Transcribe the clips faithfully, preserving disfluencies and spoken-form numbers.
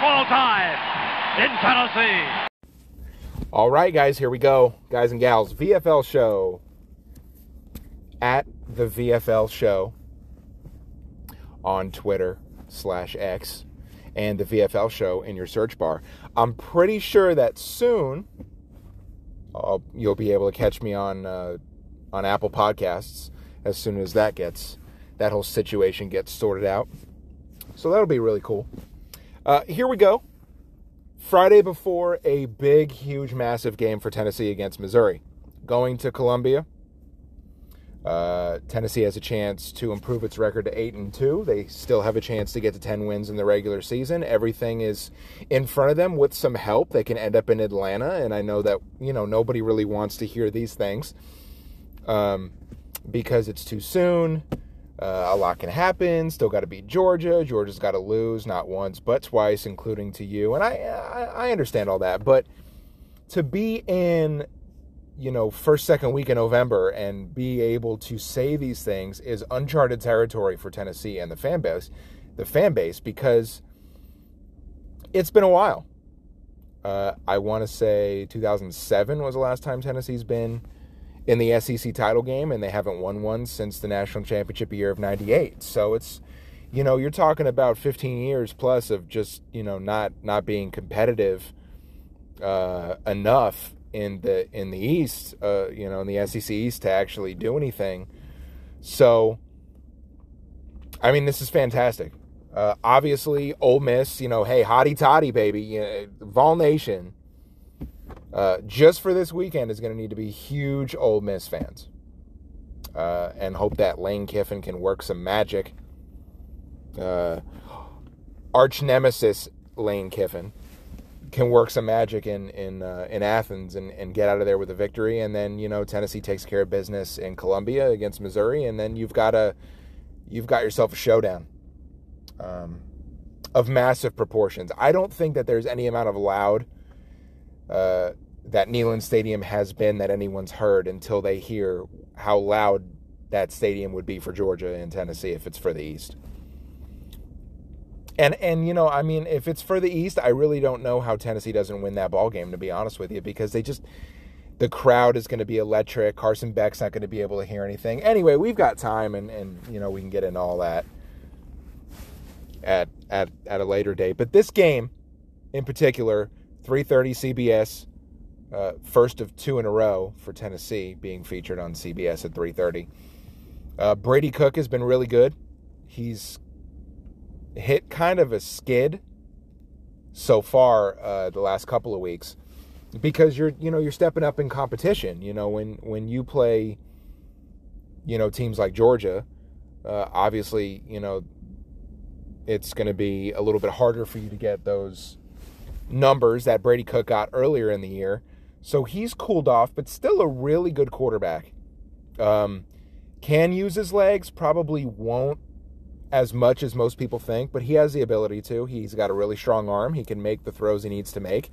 football time in Tennessee. All right, guys, here we go. Guys and gals, V F L show. At the V F L show on Twitter slash X and the V F L show in your search bar. I'm pretty sure that soon I'll, you'll be able to catch me on uh, on Apple Podcasts as soon as that gets that whole situation gets sorted out. So that'll be really cool. Uh, here we go. Friday before a big, huge, massive game for Tennessee against Missouri. Going to Columbia. Uh, Tennessee has a chance to improve its record to eight and two. They still have a chance to get to ten wins in the regular season. Everything is in front of them with some help. They can end up in Atlanta, and I know that, you know, nobody really wants to hear these things um, because it's too soon. Uh, a lot can happen. Still got to beat Georgia. Georgia's got to lose not once but twice, including to you. And I, I, I understand all that, but to be in, you know, first, second week in November and be able to say these things is uncharted territory for Tennessee and the fan base, the fan base, because it's been a while. Uh, I want to say two thousand seven was the last time Tennessee's been in the S E C title game, and they haven't won one since the national championship year of ninety-eight. So it's, you know, you're talking about fifteen years plus of just, you know, not, not being competitive uh, enough in the, in the East, uh, you know, in the S E C East to actually do anything. So, I mean, this is fantastic. Uh, obviously Ole Miss, you know, hey, hotty toddy, baby, you know, Vol Nation, Uh, just for this weekend is going to need to be huge Ole Miss fans, uh, and hope that Lane Kiffin can work some magic. Uh, arch nemesis Lane Kiffin can work some magic in in uh, in Athens and, and get out of there with a victory. And then, you know, Tennessee takes care of business in Columbia against Missouri, and then you've got a you've got yourself a showdown um, of massive proportions. I don't think that there's any amount of loud Uh, that Neyland Stadium has been that anyone's heard until they hear how loud that stadium would be for Georgia and Tennessee if it's for the East. And, and you know, I mean, if it's for the East, I really don't know how Tennessee doesn't win that ball game, to be honest with you, because they just, the crowd is going to be electric. Carson Beck's not going to be able to hear anything. Anyway, we've got time, and, and you know, we can get into all that at, at, at a later date. But this game in particular, three thirty C B S, uh, first of two in a row for Tennessee being featured on C B S at three thirty. Uh, Brady Cook has been really good. He's hit kind of a skid so far uh, the last couple of weeks because you're you know you're stepping up in competition. You know when when you play, you know teams like Georgia, uh, obviously you know it's going to be a little bit harder for you to get those numbers that Brady Cook got earlier in the year. So he's cooled off, but still a really good quarterback. Um, can use his legs, probably won't as much as most people think, but he has the ability to. He's got a really strong arm. He can make the throws he needs to make.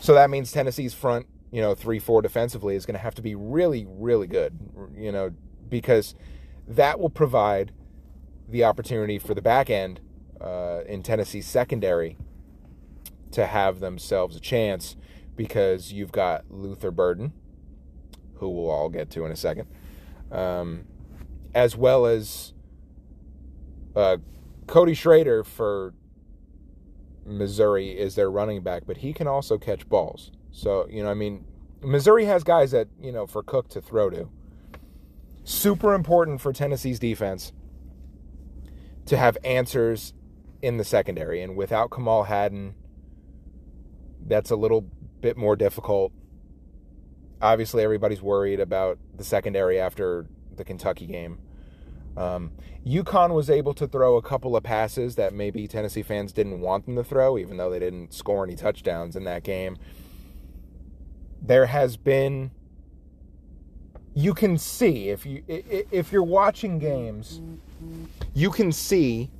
So that means Tennessee's front, you know, three four defensively is going to have to be really, really good, you know, because that will provide the opportunity for the back end uh, in Tennessee's secondary to have themselves a chance, because you've got Luther Burden, who we'll all get to in a second, um, as well as uh, Cody Schrader for Missouri is their running back, but he can also catch balls. So, you know, I mean, Missouri has guys that, you know, for Cook to throw to. Super important for Tennessee's defense to have answers in the secondary, and without Kamal Haddon, that's a little bit more difficult. Obviously, everybody's worried about the secondary after the Kentucky game. Um, UConn was able to throw a couple of passes that maybe Tennessee fans didn't want them to throw, even though they didn't score any touchdowns in that game. There has been... You can see, if you if you're watching games, you can see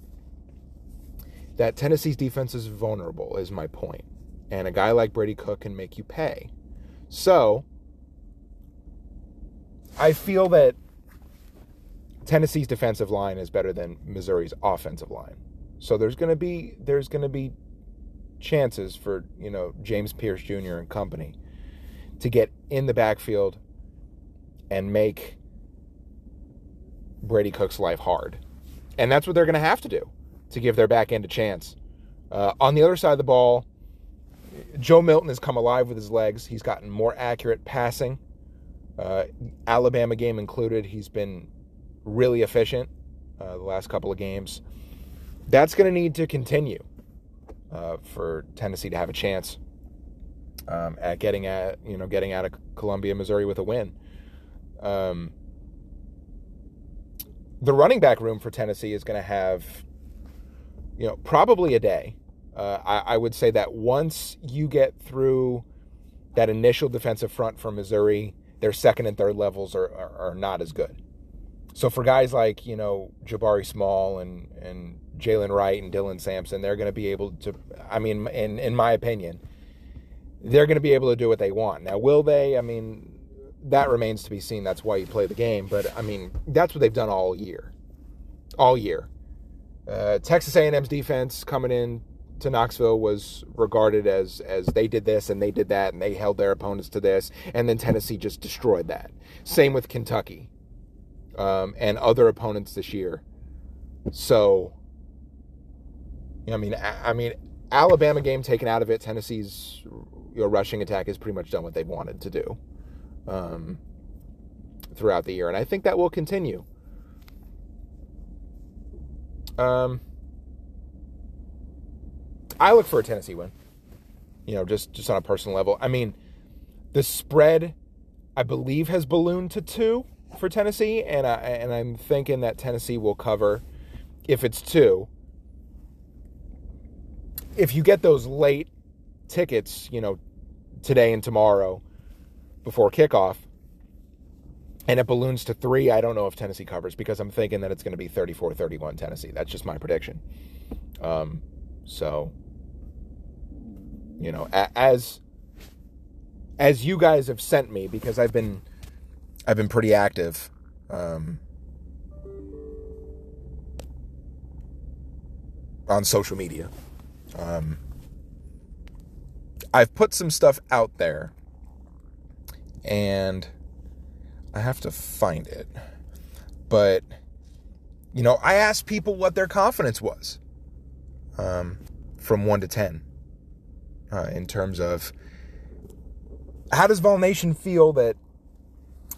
that Tennessee's defense is vulnerable, is my point. And a guy like Brady Cook can make you pay. So, I feel that Tennessee's defensive line is better than Missouri's offensive line. So there's going to be there's going to be chances for, you know, James Pearce Junior and company to get in the backfield and make Brady Cook's life hard. And that's what they're going to have to do to give their back end a chance. Uh, on the other side of the ball, Joe Milton has come alive with his legs. He's gotten more accurate passing. Uh, Alabama game included, he's been really efficient uh, the last couple of games. That's going to need to continue uh, for Tennessee to have a chance um, at getting at you know getting out of Columbia, Missouri with a win. Um, the running back room for Tennessee is going to have you know probably a day. Uh, I, I would say that once you get through that initial defensive front from Missouri, their second and third levels are, are, are not as good. So for guys like, you know, Jabari Small and, and Jaylen Wright and Dylan Sampson, they're going to be able to, I mean, in, in my opinion, they're going to be able to do what they want. Now, will they? I mean, that remains to be seen. That's why you play the game. But, I mean, that's what they've done all year. All year. Uh, Texas A and M's defense coming in to Knoxville was regarded as as they did this and they did that and they held their opponents to this, and then Tennessee just destroyed that. Same with Kentucky um, and other opponents this year. So, I mean, I, I mean, Alabama game taken out of it, Tennessee's you know, rushing attack has pretty much done what they've wanted to do um, throughout the year, and I think that will continue. Um. I look for a Tennessee win, you know, just, just on a personal level. I mean, the spread, I believe, has ballooned to two for Tennessee, and, I, and I'm thinking that Tennessee will cover if it's two. If you get those late tickets, you know, today and tomorrow before kickoff, and it balloons to three, I don't know if Tennessee covers because I'm thinking that it's going to be thirty-four thirty-one Tennessee. That's just my prediction. Um, so... You know, as as you guys have sent me, because I've been I've been pretty active. Um, on social media, um, I've put some stuff out there, and I have to find it. But you know, I asked people what their confidence was, um, from one to ten. Uh, in terms of how does Vol Nation feel that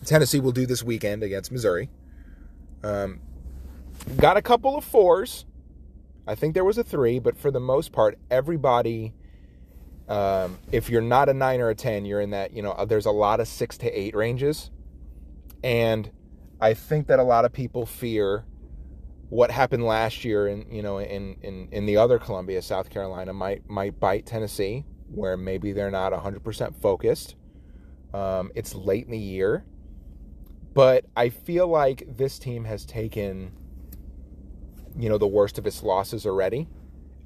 Tennessee will do this weekend against Missouri? Um, got a couple of fours. I think there was a three, but for the most part, everybody, um, if you're not a nine or a ten, you're in that, you know, there's a lot of six to eight ranges. And I think that a lot of people fear what happened last year in you know in, in, in the other Columbia, South Carolina, might might bite Tennessee, where maybe they're not one hundred percent focused. Um, it's late in the year. But I feel like this team has taken, you know, the worst of its losses already.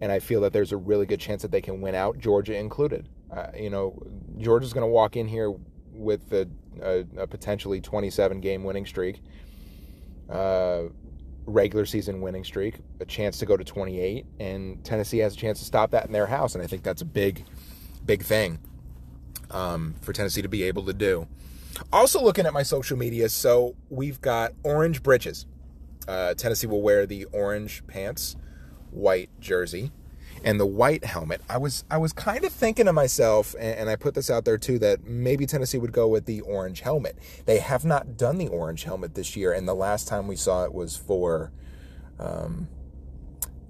And I feel that there's a really good chance that they can win out, Georgia included. Uh, you know, Georgia's going to walk in here with a, a, a potentially twenty-seven game winning streak. Uh regular season winning streak, a chance to go to twenty-eight, and Tennessee has a chance to stop that in their house, and I think that's a big, big thing um, for Tennessee to be able to do. Also looking at my social media, so we've got orange britches. Uh, Tennessee will wear the orange pants, white jersey, and the white helmet. I was I was kind of thinking to myself, and, and I put this out there too, that maybe Tennessee would go with the orange helmet. They have not done the orange helmet this year, and the last time we saw it was for um,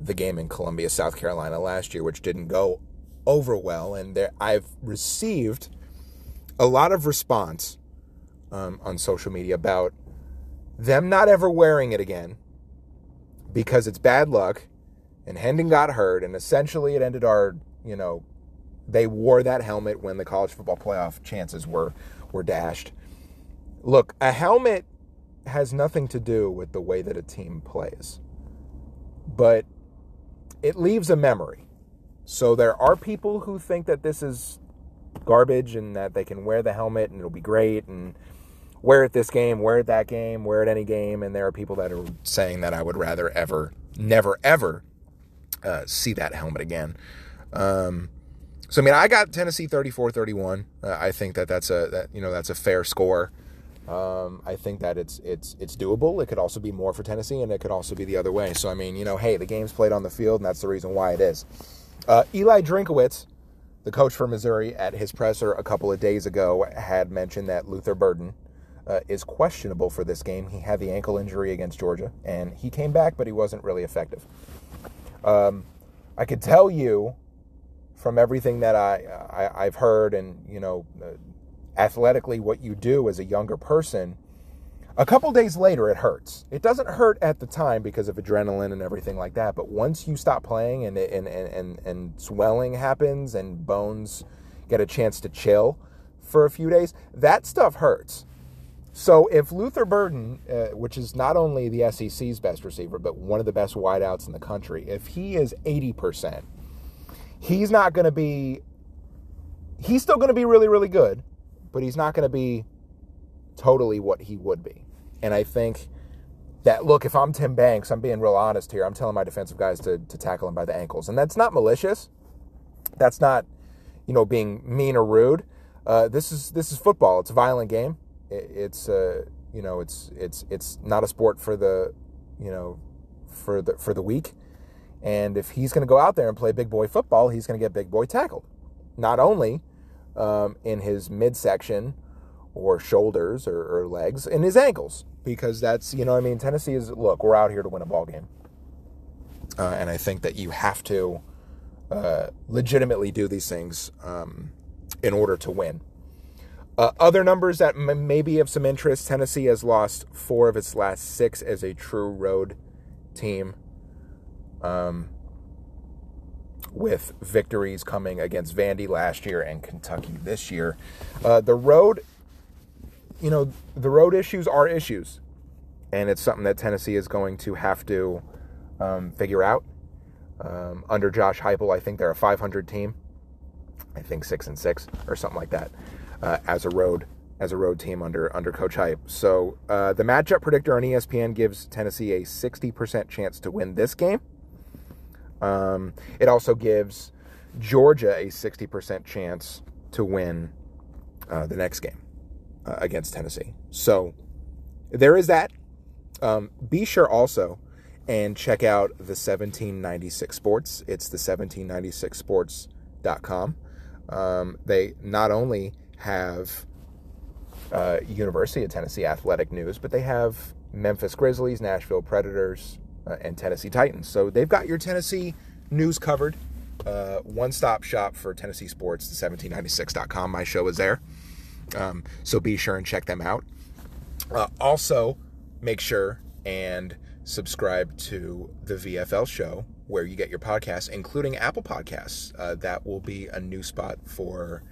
the game in Columbia, South Carolina last year, which didn't go over well. And there, I've received a lot of response um, on social media about them not ever wearing it again because it's bad luck. And Hendon got hurt, and essentially it ended our, you know, they wore that helmet when the college football playoff chances were were dashed. Look, a helmet has nothing to do with the way that a team plays, but it leaves a memory. So there are people who think that this is garbage and that they can wear the helmet and it'll be great and wear it this game, wear it that game, wear it any game. And there are people that are saying that I would rather ever, never, ever, Uh, see that helmet again. Um, so, I mean, I got Tennessee thirty-four thirty-one. Uh, I think that that's a, that, you know, that's a fair score. Um, I think that it's, it's, it's doable. It could also be more for Tennessee, and it could also be the other way. So, I mean, you know, hey, the game's played on the field, and that's the reason why it is. Uh, Eli Drinkwitz, the coach for Missouri, at his presser a couple of days ago had mentioned that Luther Burden uh, is questionable for this game. He had the ankle injury against Georgia, and he came back, but he wasn't really effective. Um, I could tell you from everything that I, I, I've heard and, you know, uh, athletically what you do as a younger person, a couple days later it hurts. It doesn't hurt at the time because of adrenaline and everything like that, but once you stop playing and and and, and swelling happens and bones get a chance to chill for a few days, that stuff hurts. So if Luther Burden, uh, which is not only the S E C's best receiver, but one of the best wideouts in the country, if he is eighty percent, he's not going to be, he's still going to be really, really good, but he's not going to be totally what he would be. And I think that, look, if I'm Tim Banks, I'm being real honest here. I'm telling my defensive guys to, to tackle him by the ankles. And that's not malicious. That's not, you know, being mean or rude. Uh, this is this is football. It's a violent game. It, it's uh, you know, it's it's it's not a sport for the, you know, for the for the weak. And if he's going to go out there and play big boy football, he's going to get big boy tackled. Not only Um, in his midsection or shoulders or, or legs, and his ankles, because that's, you know what I mean? Tennessee is, look, we're out here to win a ball game. Uh, and I think that you have to uh, legitimately do these things um, in order to win. Uh, other numbers that m- may be of some interest, Tennessee has lost four of its last six as a true road team, Um with victories coming against Vandy last year and Kentucky this year. Uh, the road, you know, the road issues are issues, and it's something that Tennessee is going to have to um, figure out. Um, under Josh Heupel, I think they're a five hundred team. I think six and six or something like that uh, as a road as a road team under under Coach Heupel. So uh, the matchup predictor on E S P N gives Tennessee a sixty percent chance to win this game. Um, it also gives Georgia a sixty percent chance to win uh, the next game uh, against Tennessee. So there is that. Um, be sure also and check out the seventeen ninety-six Sports. It's the seventeen ninety-six sports dot com. Um, they not only have uh, University of Tennessee athletic news, but they have Memphis Grizzlies, Nashville Predators, Uh, and Tennessee Titans. So they've got your Tennessee news covered. Uh, one-stop shop for Tennessee sports, the seventeen ninety-six dot com. My show is there. Um, so be sure and check them out. Uh, also, make sure and subscribe to the V F L show where you get your podcasts, including Apple Podcasts. Uh, that will be a new spot for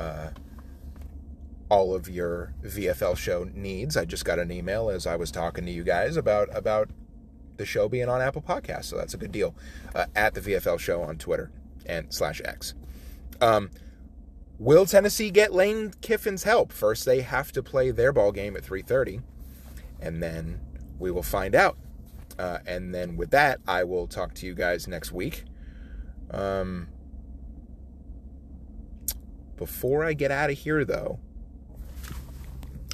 Uh, all of your V F L show needs. I just got an email as I was talking to you guys about about the show being on Apple Podcasts, so that's a good deal. Uh, at the V F L show on Twitter and slash X. Um, will Tennessee get Lane Kiffin's help? First, they have to play their ball game at three thirty, and then we will find out. Uh, and then with that, I will talk to you guys next week. Um, before I get out of here, though,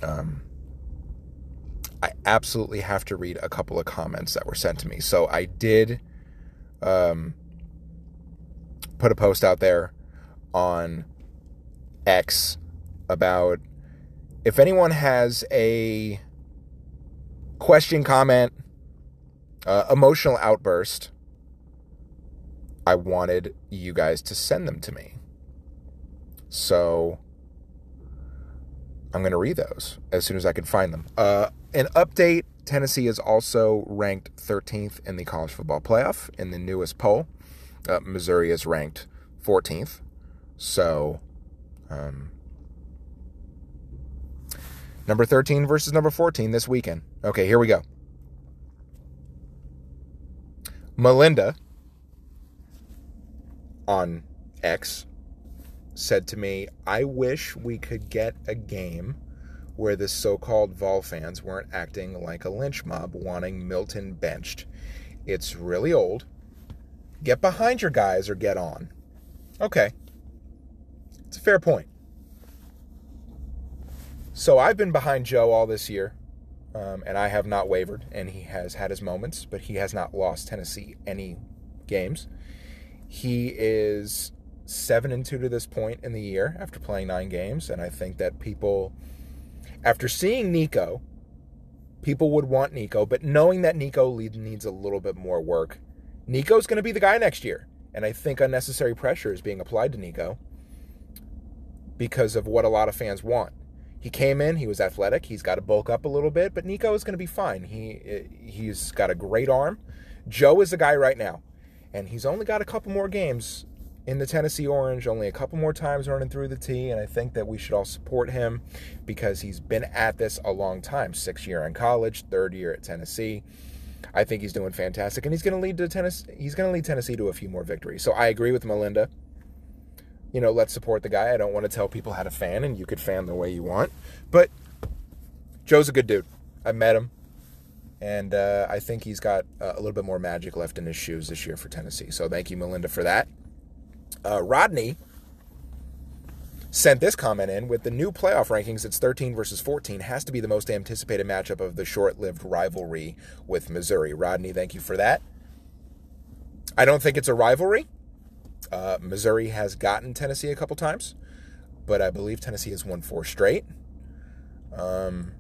um, I absolutely have to read a couple of comments that were sent to me. So I did um, put a post out there on X about if anyone has a question, comment, uh, emotional outburst, I wanted you guys to send them to me. So I'm going to read those as soon as I can find them. Uh, an update, Tennessee is also ranked thirteenth in the college football playoff in the newest poll. Uh, Missouri is ranked fourteenth. So, um, number thirteen versus number fourteen this weekend. Okay, here we go. Melinda on X said to me, I wish we could get a game where the so-called Vol fans weren't acting like a lynch mob wanting Milton benched. It's really old. Get behind your guys or get on. Okay. It's a fair point. So I've been behind Joe all this year, um, and I have not wavered, and he has had his moments, but he has not lost Tennessee any games. He is seven and two to this point in the year after playing nine games, and I think that people, after seeing Nico, people would want Nico, but knowing that Nico needs a little bit more work, Nico's going to be the guy next year, and I think unnecessary pressure is being applied to Nico because of what a lot of fans want. He came in, he was athletic, he's got to bulk up a little bit, but Nico is going to be fine. He, he's got a great arm. Joe is the guy right now, and he's only got a couple more games in the Tennessee Orange, only a couple more times running through the tee, and I think that we should all support him because he's been at this a long time. Sixth year in college, third year at Tennessee. I think he's doing fantastic, and he's going to lead to Tennessee. He's going to lead Tennessee to a few more victories. So I agree with Melinda. You know, let's support the guy. I don't want to tell people how to fan, and you could fan the way you want, but Joe's a good dude. I met him, and uh, I think he's got uh, a little bit more magic left in his shoes this year for Tennessee. So thank you, Melinda, for that. Uh, Rodney sent this comment in. With the new playoff rankings, it's thirteen versus fourteen. Has to be the most anticipated matchup of the short-lived rivalry with Missouri. Rodney, thank you for that. I don't think it's a rivalry. Uh, Missouri has gotten Tennessee a couple times, but I believe Tennessee has won four straight. Um,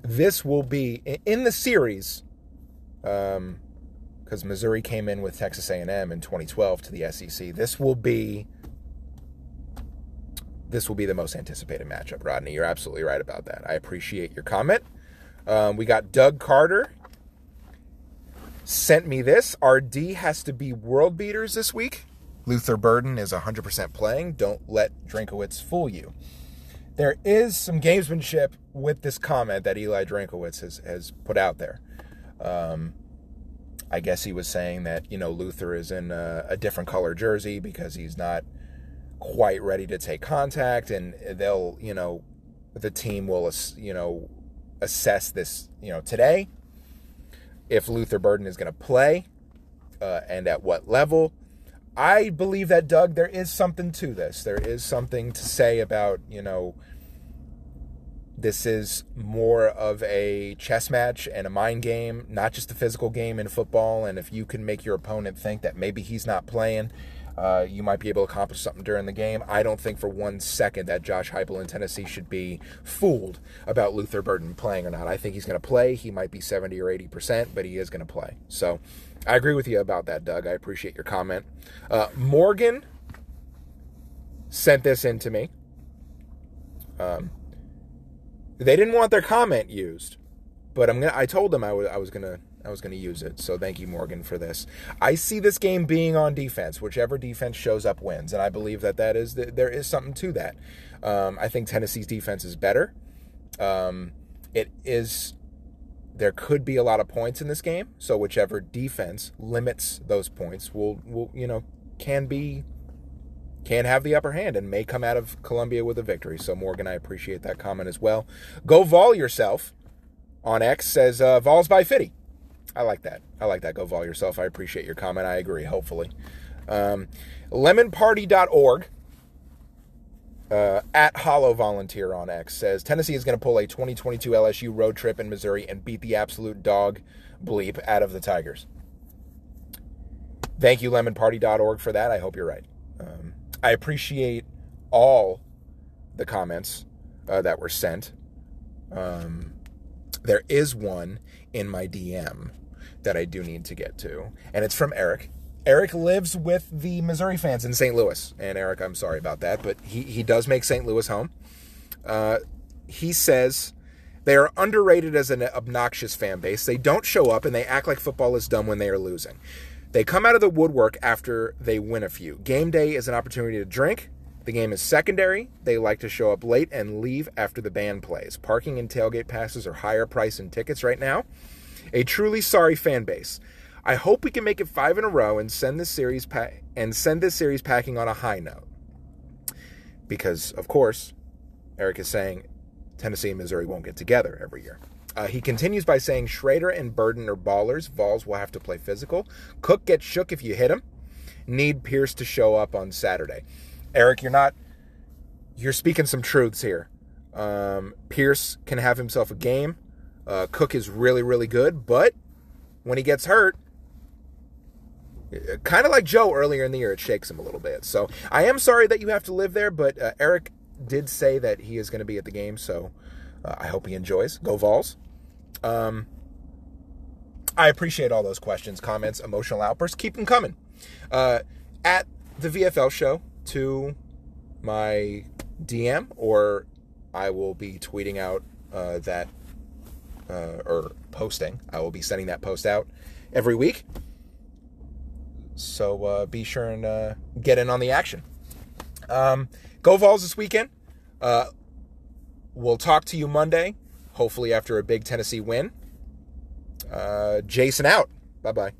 this will be in the series. Um, because Missouri came in with Texas A and M in twenty twelve to the S E C. This will be this will be the most anticipated matchup, Rodney. You're absolutely right about that. I appreciate your comment. Um, we got Doug Carter sent me this. R D has to be world beaters this week. Luther Burden is one hundred percent playing. Don't let Drinkwitz fool you. There is some gamesmanship with this comment that Eli Drinkwitz has, has put out there. Um... I guess he was saying that, you know, Luther is in a, a different color jersey because he's not quite ready to take contact, and they'll, you know, the team will, you know, assess this, you know, today, if Luther Burden is going to play uh, and at what level. I believe that, Doug, there is something to this. There is something to say about, you know, this is more of a chess match and a mind game, not just a physical game in football. And if you can make your opponent think that maybe he's not playing, uh, you might be able to accomplish something during the game. I don't think for one second that Josh Heupel in Tennessee should be fooled about Luther Burden playing or not. I think he's going to play. He might be seventy or eighty percent, but he is going to play. So I agree with you about that, Doug. I appreciate your comment. Uh, Morgan sent this in to me. Um... They didn't want their comment used, but I'm gonna. I told them I, w- I was gonna. I was gonna use it. So thank you, Morgan, for this. I see this game being on defense. Whichever defense shows up wins, and I believe that that is the, there is something to that. Um, I think Tennessee's defense is better. Um, it is. There could be a lot of points in this game, so whichever defense limits those points will will you know can be. can have the upper hand and may come out of Columbia with a victory. So, Morgan, I appreciate that comment as well. Go Vol yourself on X says, uh, Vols by Fitty. I like that. I like that. Go Vol yourself. I appreciate your comment. I agree, hopefully. Um, lemon party dot org uh, at Hollow Volunteer on X says, Tennessee is going to pull a twenty twenty-two L S U road trip in Missouri and beat the absolute dog bleep out of the Tigers. Thank you, lemon party dot org, for that. I hope you're right. Um, I appreciate all the comments uh, that were sent. Um, there is one in my D M that I do need to get to, and it's from Eric. Eric lives with the Missouri fans in Saint Louis, and Eric, I'm sorry about that, but he, he does make Saint Louis home. Uh, he says, they are underrated as an obnoxious fan base. They don't show up, and they act like football is dumb when they are losing. They come out of the woodwork after they win a few. Game day is an opportunity to drink. The game is secondary. They like to show up late and leave after the band plays. Parking and tailgate passes are higher price than tickets right now. A truly sorry fan base. I hope we can make it five in a row and send this series pa- and send this series packing on a high note. Because, of course, Eric is saying Tennessee and Missouri won't get together every year. Uh, he continues by saying Schrader and Burden are ballers. Vols will have to play physical. Cook gets shook if you hit him. need Pearce to show up on Saturday. Eric, you're not, you're speaking some truths here. Um, Pearce can have himself a game. Uh, Cook is really, really good, but when he gets hurt, kind of like Joe earlier in the year, it shakes him a little bit. So I am sorry that you have to live there, but uh, Eric did say that he is going to be at the game, so uh, I hope he enjoys. Go Vols. Um, I appreciate all those questions, comments, emotional outbursts. Keep them coming. Uh, at the V F L show to my D M, or I will be tweeting out uh, that uh, or posting. I will be sending that post out every week. So uh, be sure and uh, get in on the action. Um, go Vols this weekend. Uh, we'll talk to you Monday, hopefully after a big Tennessee win. Uh, Jason out. Bye-bye.